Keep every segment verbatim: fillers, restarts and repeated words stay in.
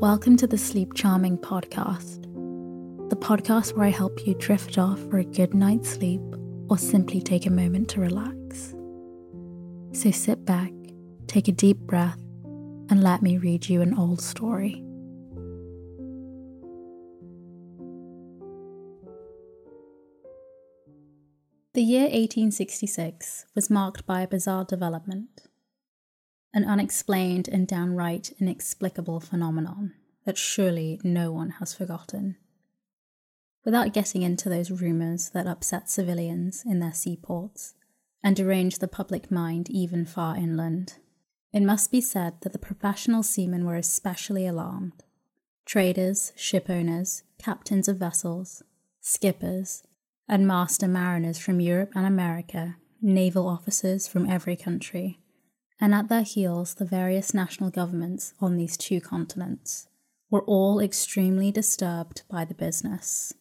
Welcome to the Sleep Charming Podcast, the podcast where I help you drift off for a good night's sleep or simply take a moment to relax. So sit back, take a deep breath, and let me read you an old story. The year eighteen sixty-six was marked by a bizarre development. An unexplained and downright inexplicable phenomenon that surely no one has forgotten. Without getting into those rumours that upset civilians in their seaports and deranged the public mind even far inland, it must be said that the professional seamen were especially alarmed. Traders, shipowners, captains of vessels, skippers, and master mariners from Europe and America, naval officers from every country, and at their heels the various national governments on these two continents, were all extremely disturbed by the business.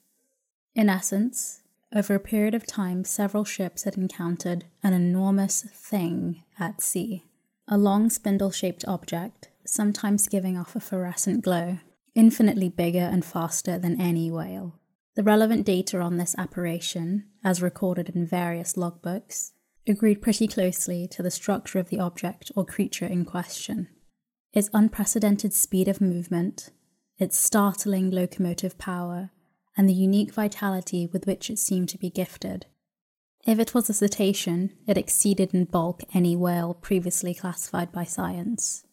In essence, over a period of time, several ships had encountered an enormous thing at sea, a long spindle-shaped object, sometimes giving off a fluorescent glow, infinitely bigger and faster than any whale. The relevant data on this apparition, as recorded in various logbooks, agreed pretty closely to the structure of the object or creature in question. Its unprecedented speed of movement, its startling locomotive power, and the unique vitality with which it seemed to be gifted. If it was a cetacean, it exceeded in bulk any whale previously classified by science.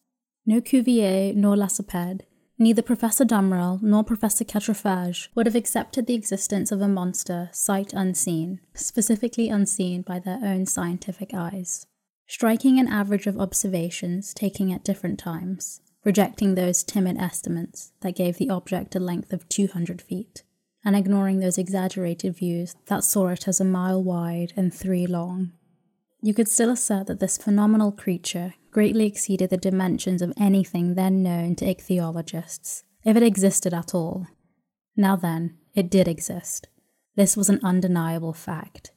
No Cuvier nor Lacépède, neither Professor Dummeril nor Professor Quatrefages would have accepted the existence of a monster sight unseen, specifically unseen by their own scientific eyes. Striking an average of observations taken at different times, rejecting those timid estimates that gave the object a length of two hundred feet, and ignoring those exaggerated views that saw it as a mile wide and three long, you could still assert that this phenomenal creature greatly exceeded the dimensions of anything then known to ichthyologists, if it existed at all. Now then, it did exist. This was an undeniable fact.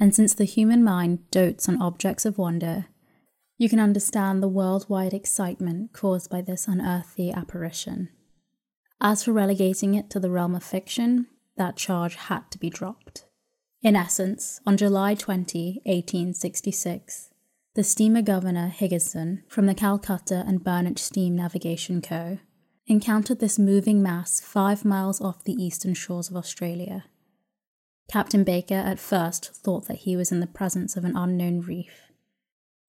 And since the human mind dotes on objects of wonder, you can understand the worldwide excitement caused by this unearthly apparition. As for relegating it to the realm of fiction, that charge had to be dropped. In essence, on July twentieth, eighteen sixty-six, the steamer Governor Higginson from the Calcutta and Burnitch Steam Navigation Company encountered this moving mass five miles off the eastern shores of Australia. Captain Baker at first thought that he was in the presence of an unknown reef.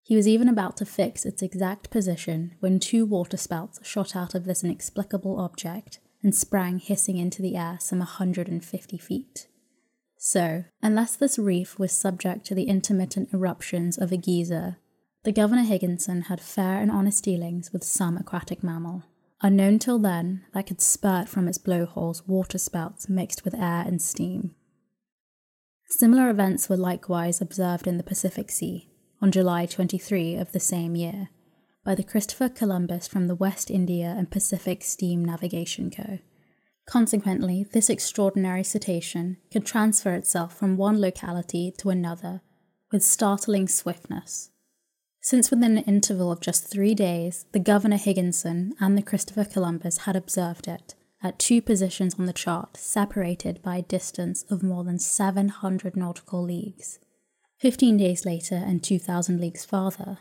He was even about to fix its exact position when two waterspouts shot out of this inexplicable object and sprang hissing into the air some one hundred fifty feet. So, unless this reef was subject to the intermittent eruptions of a geyser, the Governor Higginson had fair and honest dealings with some aquatic mammal, unknown till then, that could spurt from its blowholes waterspouts mixed with air and steam. Similar events were likewise observed in the Pacific Sea, on July twenty-third of the same year, by the Christopher Columbus from the West India and Pacific Steam Navigation Company. Consequently, this extraordinary cetacean could transfer itself from one locality to another with startling swiftness. Since within an interval of just three days, the Governor Higginson and the Christopher Columbus had observed it at two positions on the chart separated by a distance of more than seven hundred nautical leagues. Fifteen days later and two thousand leagues farther,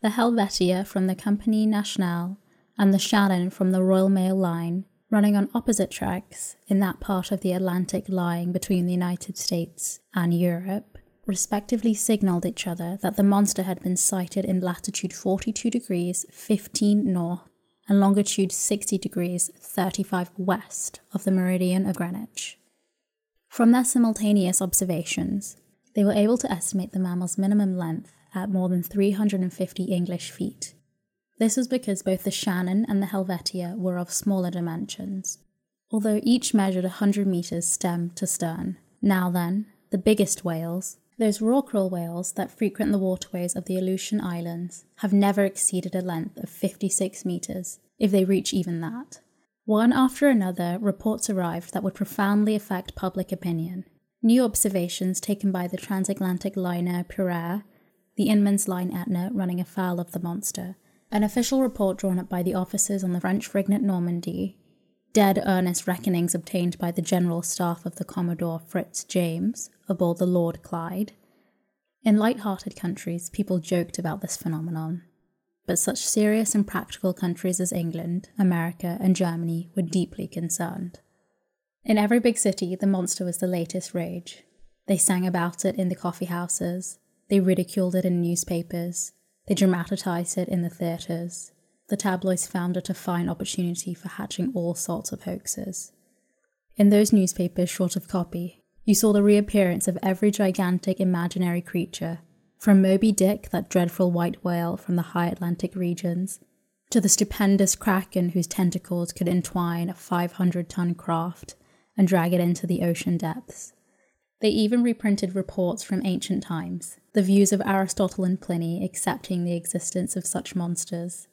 the Helvetia from the Compagnie Nationale and the Shannon from the Royal Mail Line, running on opposite tracks in that part of the Atlantic lying between the United States and Europe, respectively signalled each other that the monster had been sighted in latitude forty-two degrees fifteen north and longitude sixty degrees thirty-five west of the meridian of Greenwich. From their simultaneous observations, they were able to estimate the mammal's minimum length at more than three hundred fifty English feet. This was because both the Shannon and the Helvetia were of smaller dimensions, although each measured one hundred metres stem to stern. Now then, the biggest whales, those rorqual whales that frequent the waterways of the Aleutian Islands, have never exceeded a length of fifty-six metres, if they reach even that. One after another, reports arrived that would profoundly affect public opinion. New observations taken by the transatlantic liner Pereire, the Inman's Line Etna running afoul of the monster, An official report drawn up by the officers on the French frigate Normandy, dead earnest reckonings obtained by the general staff of the Commodore Fritz James, aboard the Lord Clyde. In light-hearted countries, people joked about this phenomenon, but such serious and practical countries as England, America, and Germany were deeply concerned. In every big city, the monster was the latest rage. They sang about it in the coffee houses, they ridiculed it in newspapers, they dramatised it in the theatres. The tabloids found it a fine opportunity for hatching all sorts of hoaxes. In those newspapers short of copy, you saw the reappearance of every gigantic imaginary creature, from Moby Dick, that dreadful white whale from the high Atlantic regions, to the stupendous kraken whose tentacles could entwine a five hundred ton craft and drag it into the ocean depths. They even reprinted reports from ancient times, the views of Aristotle and Pliny accepting the existence of such monsters,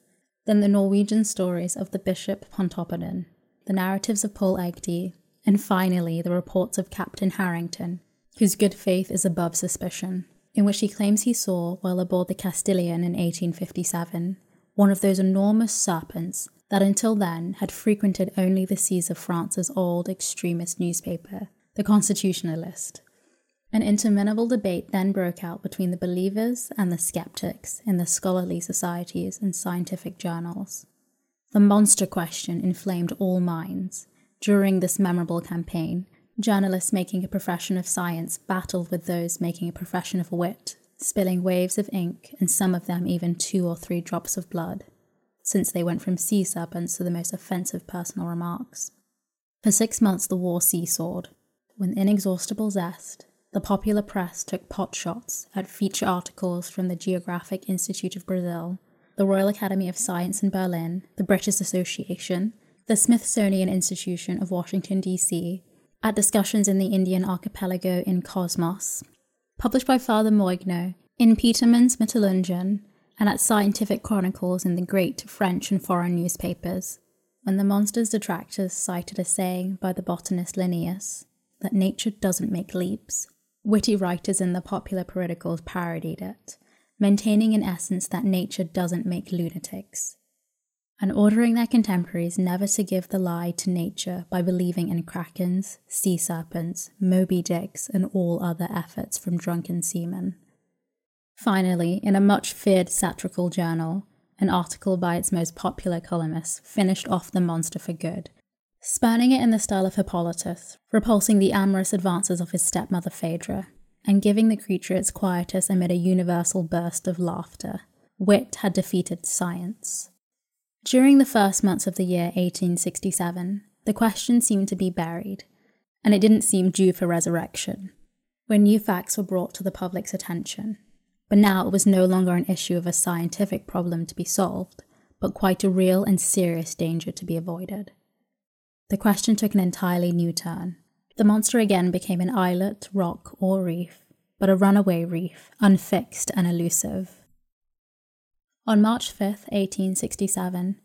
then the Norwegian stories of the Bishop Pontoppidan, the narratives of Paul Egede, and finally the reports of Captain Harrington, whose good faith is above suspicion, in which he claims he saw, while aboard the Castilian in eighteen fifty-seven, one of those enormous serpents that until then had frequented only the seas of France's old extremist newspaper, the Constitutionalist. An interminable debate then broke out between the believers and the skeptics in the scholarly societies and scientific journals. The monster question inflamed all minds. During this memorable campaign, journalists making a profession of science battled with those making a profession of wit, spilling waves of ink and some of them even two or three drops of blood, since they went from sea serpents to the most offensive personal remarks. For six months the war seesawed. With inexhaustible zest, the popular press took potshots at feature articles from the Geographic Institute of Brazil, the Royal Academy of Science in Berlin, the British Association, the Smithsonian Institution of Washington, D C, at discussions in the Indian Archipelago in Cosmos, published by Father Moigno in Petermann's Metallurgian, and at scientific chronicles in the great French and foreign newspapers, when the monster's detractors cited a saying by the botanist Linnaeus, that nature doesn't make leaps. Witty writers in the popular periodicals parodied it, maintaining in essence that nature doesn't make lunatics, and ordering their contemporaries never to give the lie to nature by believing in krakens, sea serpents, Moby Dicks, and all other efforts from drunken seamen. Finally, in a much feared satirical journal, an article by its most popular columnist finished off the monster for good, spurning it in the style of Hippolytus, repulsing the amorous advances of his stepmother Phaedra, and giving the creature its quietus amid a universal burst of laughter. Wit had defeated science. During the first months of the year eighteen sixty-seven, the question seemed to be buried, and it didn't seem due for resurrection, when new facts were brought to the public's attention. But now it was no longer an issue of a scientific problem to be solved, but quite a real and serious danger to be avoided. The question took an entirely new turn. The monster again became an islet, rock, or reef, but a runaway reef, unfixed and elusive. On March fifth, eighteen sixty-seven,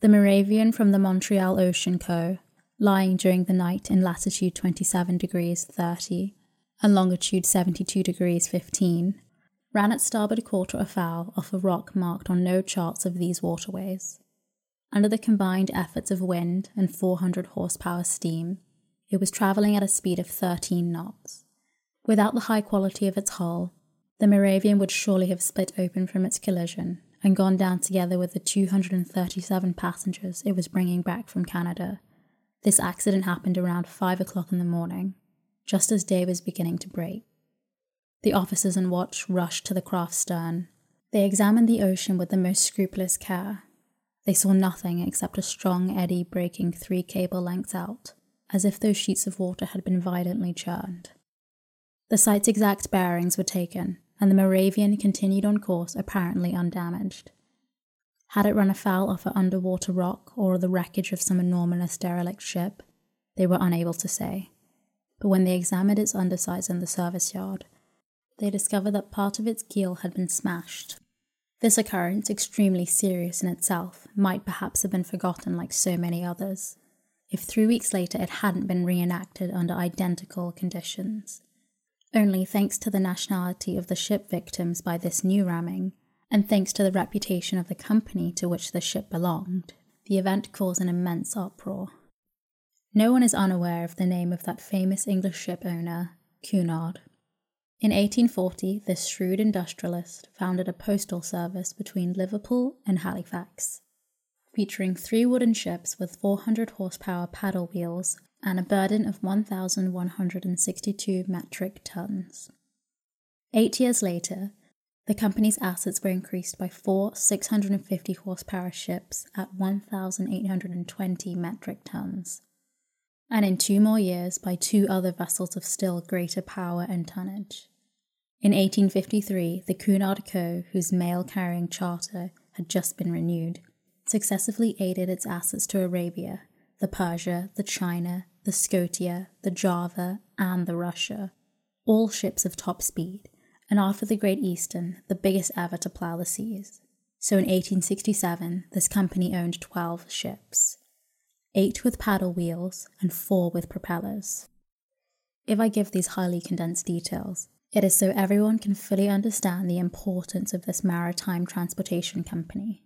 the Moravian from the Montreal Ocean Co., lying during the night in latitude twenty-seven degrees thirty and longitude seventy-two degrees fifteen, ran at starboard quarter afoul off a rock marked on no charts of these waterways. Under the combined efforts of wind and four hundred horsepower steam, it was travelling at a speed of thirteen knots. Without the high quality of its hull, the Moravian would surely have split open from its collision and gone down together with the two hundred thirty-seven passengers it was bringing back from Canada. This accident happened around five o'clock in the morning, just as day was beginning to break. The officers on watch rushed to the craft's stern. They examined the ocean with the most scrupulous care. They saw nothing except a strong eddy breaking three cable lengths out, as if those sheets of water had been violently churned. The site's exact bearings were taken, and the Moravian continued on course apparently undamaged. Had it run afoul of an underwater rock or the wreckage of some enormous derelict ship, they were unable to say. But when they examined its undersides in the service yard, they discovered that part of its keel had been smashed. This occurrence, extremely serious in itself, might perhaps have been forgotten like so many others, if three weeks later it hadn't been reenacted under identical conditions. Only thanks to the nationality of the ship victims by this new ramming, and thanks to the reputation of the company to which the ship belonged, the event caused an immense uproar. No one is unaware of the name of that famous English ship owner, Cunard. In eighteen forty, this shrewd industrialist founded a postal service between Liverpool and Halifax, featuring three wooden ships with four hundred horsepower paddle wheels and a burden of one thousand one hundred sixty-two metric tons. Eight years later, the company's assets were increased by four six hundred fifty horsepower ships at one thousand eight hundred twenty metric tons, and in two more years by two other vessels of still greater power and tonnage. In eighteen fifty-three, the Cunard Co., whose mail-carrying charter had just been renewed, successively aided its assets to Arabia, the Persia, the China, the Scotia, the Java, and the Russia, all ships of top speed, and after the Great Eastern, the biggest ever to plough the seas. So in eighteen sixty-seven, this company owned twelve ships, eight with paddle wheels and four with propellers. If I give these highly condensed details, it is so everyone can fully understand the importance of this maritime transportation company,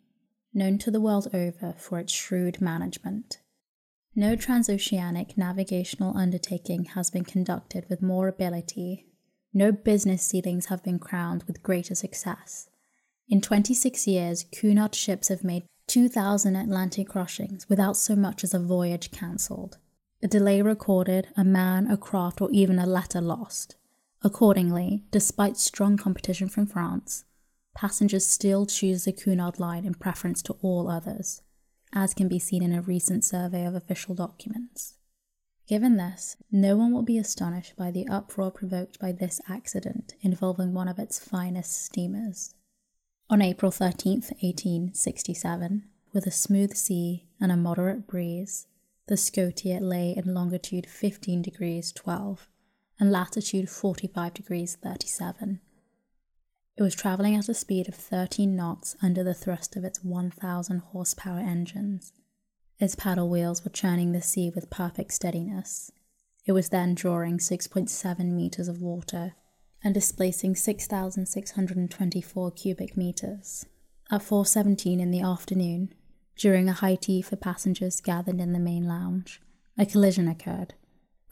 known to the world over for its shrewd management. No transoceanic navigational undertaking has been conducted with more ability. No business dealings have been crowned with greater success. In twenty-six years, Cunard ships have made two thousand Atlantic crossings without so much as a voyage cancelled, a delay recorded, a man, a craft, or even a letter lost. Accordingly, despite strong competition from France, passengers still choose the Cunard line in preference to all others, as can be seen in a recent survey of official documents. Given this, no one will be astonished by the uproar provoked by this accident involving one of its finest steamers. On April thirteenth, eighteen sixty-seven, with a smooth sea and a moderate breeze, the Scotia lay in longitude fifteen degrees twelve and latitude forty-five degrees thirty-seven. It was travelling at a speed of thirteen knots under the thrust of its one thousand horsepower engines. Its paddle wheels were churning the sea with perfect steadiness. It was then drawing six point seven metres of water and displacing six thousand six hundred twenty-four cubic metres. At four seventeen in the afternoon, during a high tea for passengers gathered in the main lounge, a collision occurred,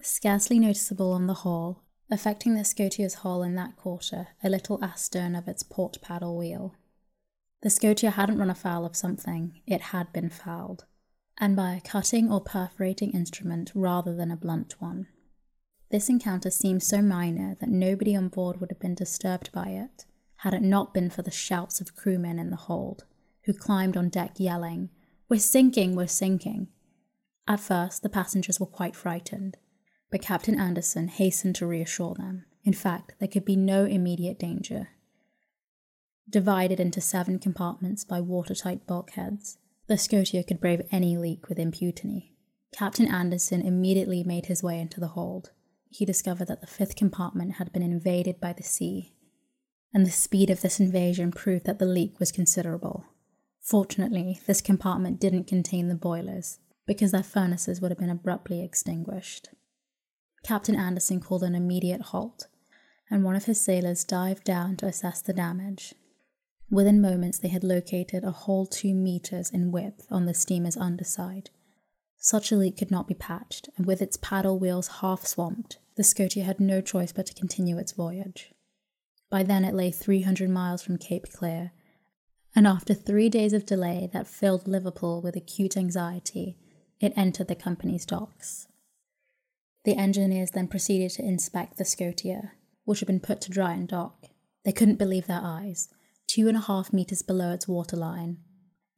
scarcely noticeable on the whole, affecting the Scotia's hull in that quarter, a little astern of its port paddle wheel. The Scotia hadn't run afoul of something, it had been fouled, and by a cutting or perforating instrument rather than a blunt one. This encounter seemed so minor that nobody on board would have been disturbed by it, had it not been for the shouts of crewmen in the hold, who climbed on deck yelling, "We're sinking, we're sinking." At first, the passengers were quite frightened, but Captain Anderson hastened to reassure them. In fact, there could be no immediate danger. Divided into seven compartments by watertight bulkheads, the Scotia could brave any leak with impunity. Captain Anderson immediately made his way into the hold. He discovered that the fifth compartment had been invaded by the sea, and the speed of this invasion proved that the leak was considerable. Fortunately, this compartment didn't contain the boilers, because their furnaces would have been abruptly extinguished. Captain Anderson called an immediate halt, and one of his sailors dived down to assess the damage. Within moments, they had located a whole two meters in width on the steamer's underside. Such a leak could not be patched, and with its paddle wheels half swamped, the Scotia had no choice but to continue its voyage. By then, it lay three hundred miles from Cape Clear, and after three days of delay that filled Liverpool with acute anxiety, it entered the company's docks. The engineers then proceeded to inspect the Scotia, which had been put to dry and dock. They couldn't believe their eyes, two and a half metres below its waterline.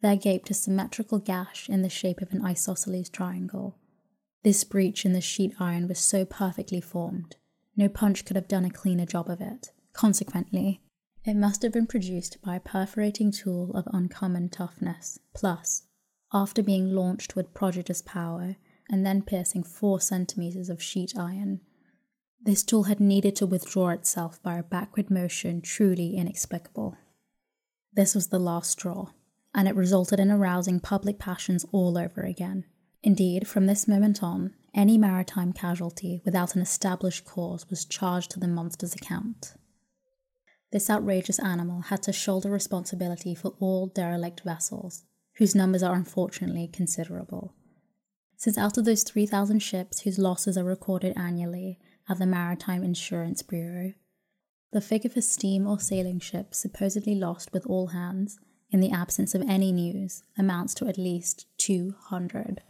There gaped a symmetrical gash in the shape of an isosceles triangle. This breach in the sheet iron was so perfectly formed, no punch could have done a cleaner job of it. Consequently, it must have been produced by a perforating tool of uncommon toughness, plus, after being launched with prodigious power, and then piercing four centimetres of sheet iron. This tool had needed to withdraw itself by a backward motion truly inexplicable. This was the last straw, and it resulted in arousing public passions all over again. Indeed, from this moment on, any maritime casualty without an established cause was charged to the monster's account. This outrageous animal had to shoulder responsibility for all derelict vessels, whose numbers are unfortunately considerable. Since out of those three thousand ships whose losses are recorded annually at the Maritime Insurance Bureau, the figure for steam or sailing ships supposedly lost with all hands, in the absence of any news, amounts to at least two hundred.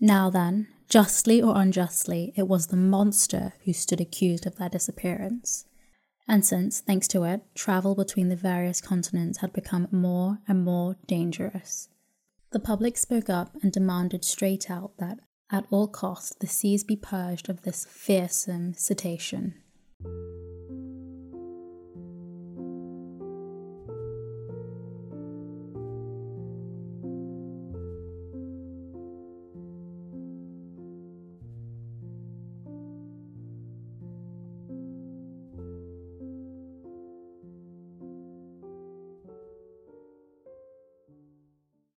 Now then, justly or unjustly, it was the monster who stood accused of their disappearance. And since, thanks to it, travel between the various continents had become more and more dangerous, the public spoke up and demanded straight out that, at all costs, the seas be purged of this fearsome cetacean.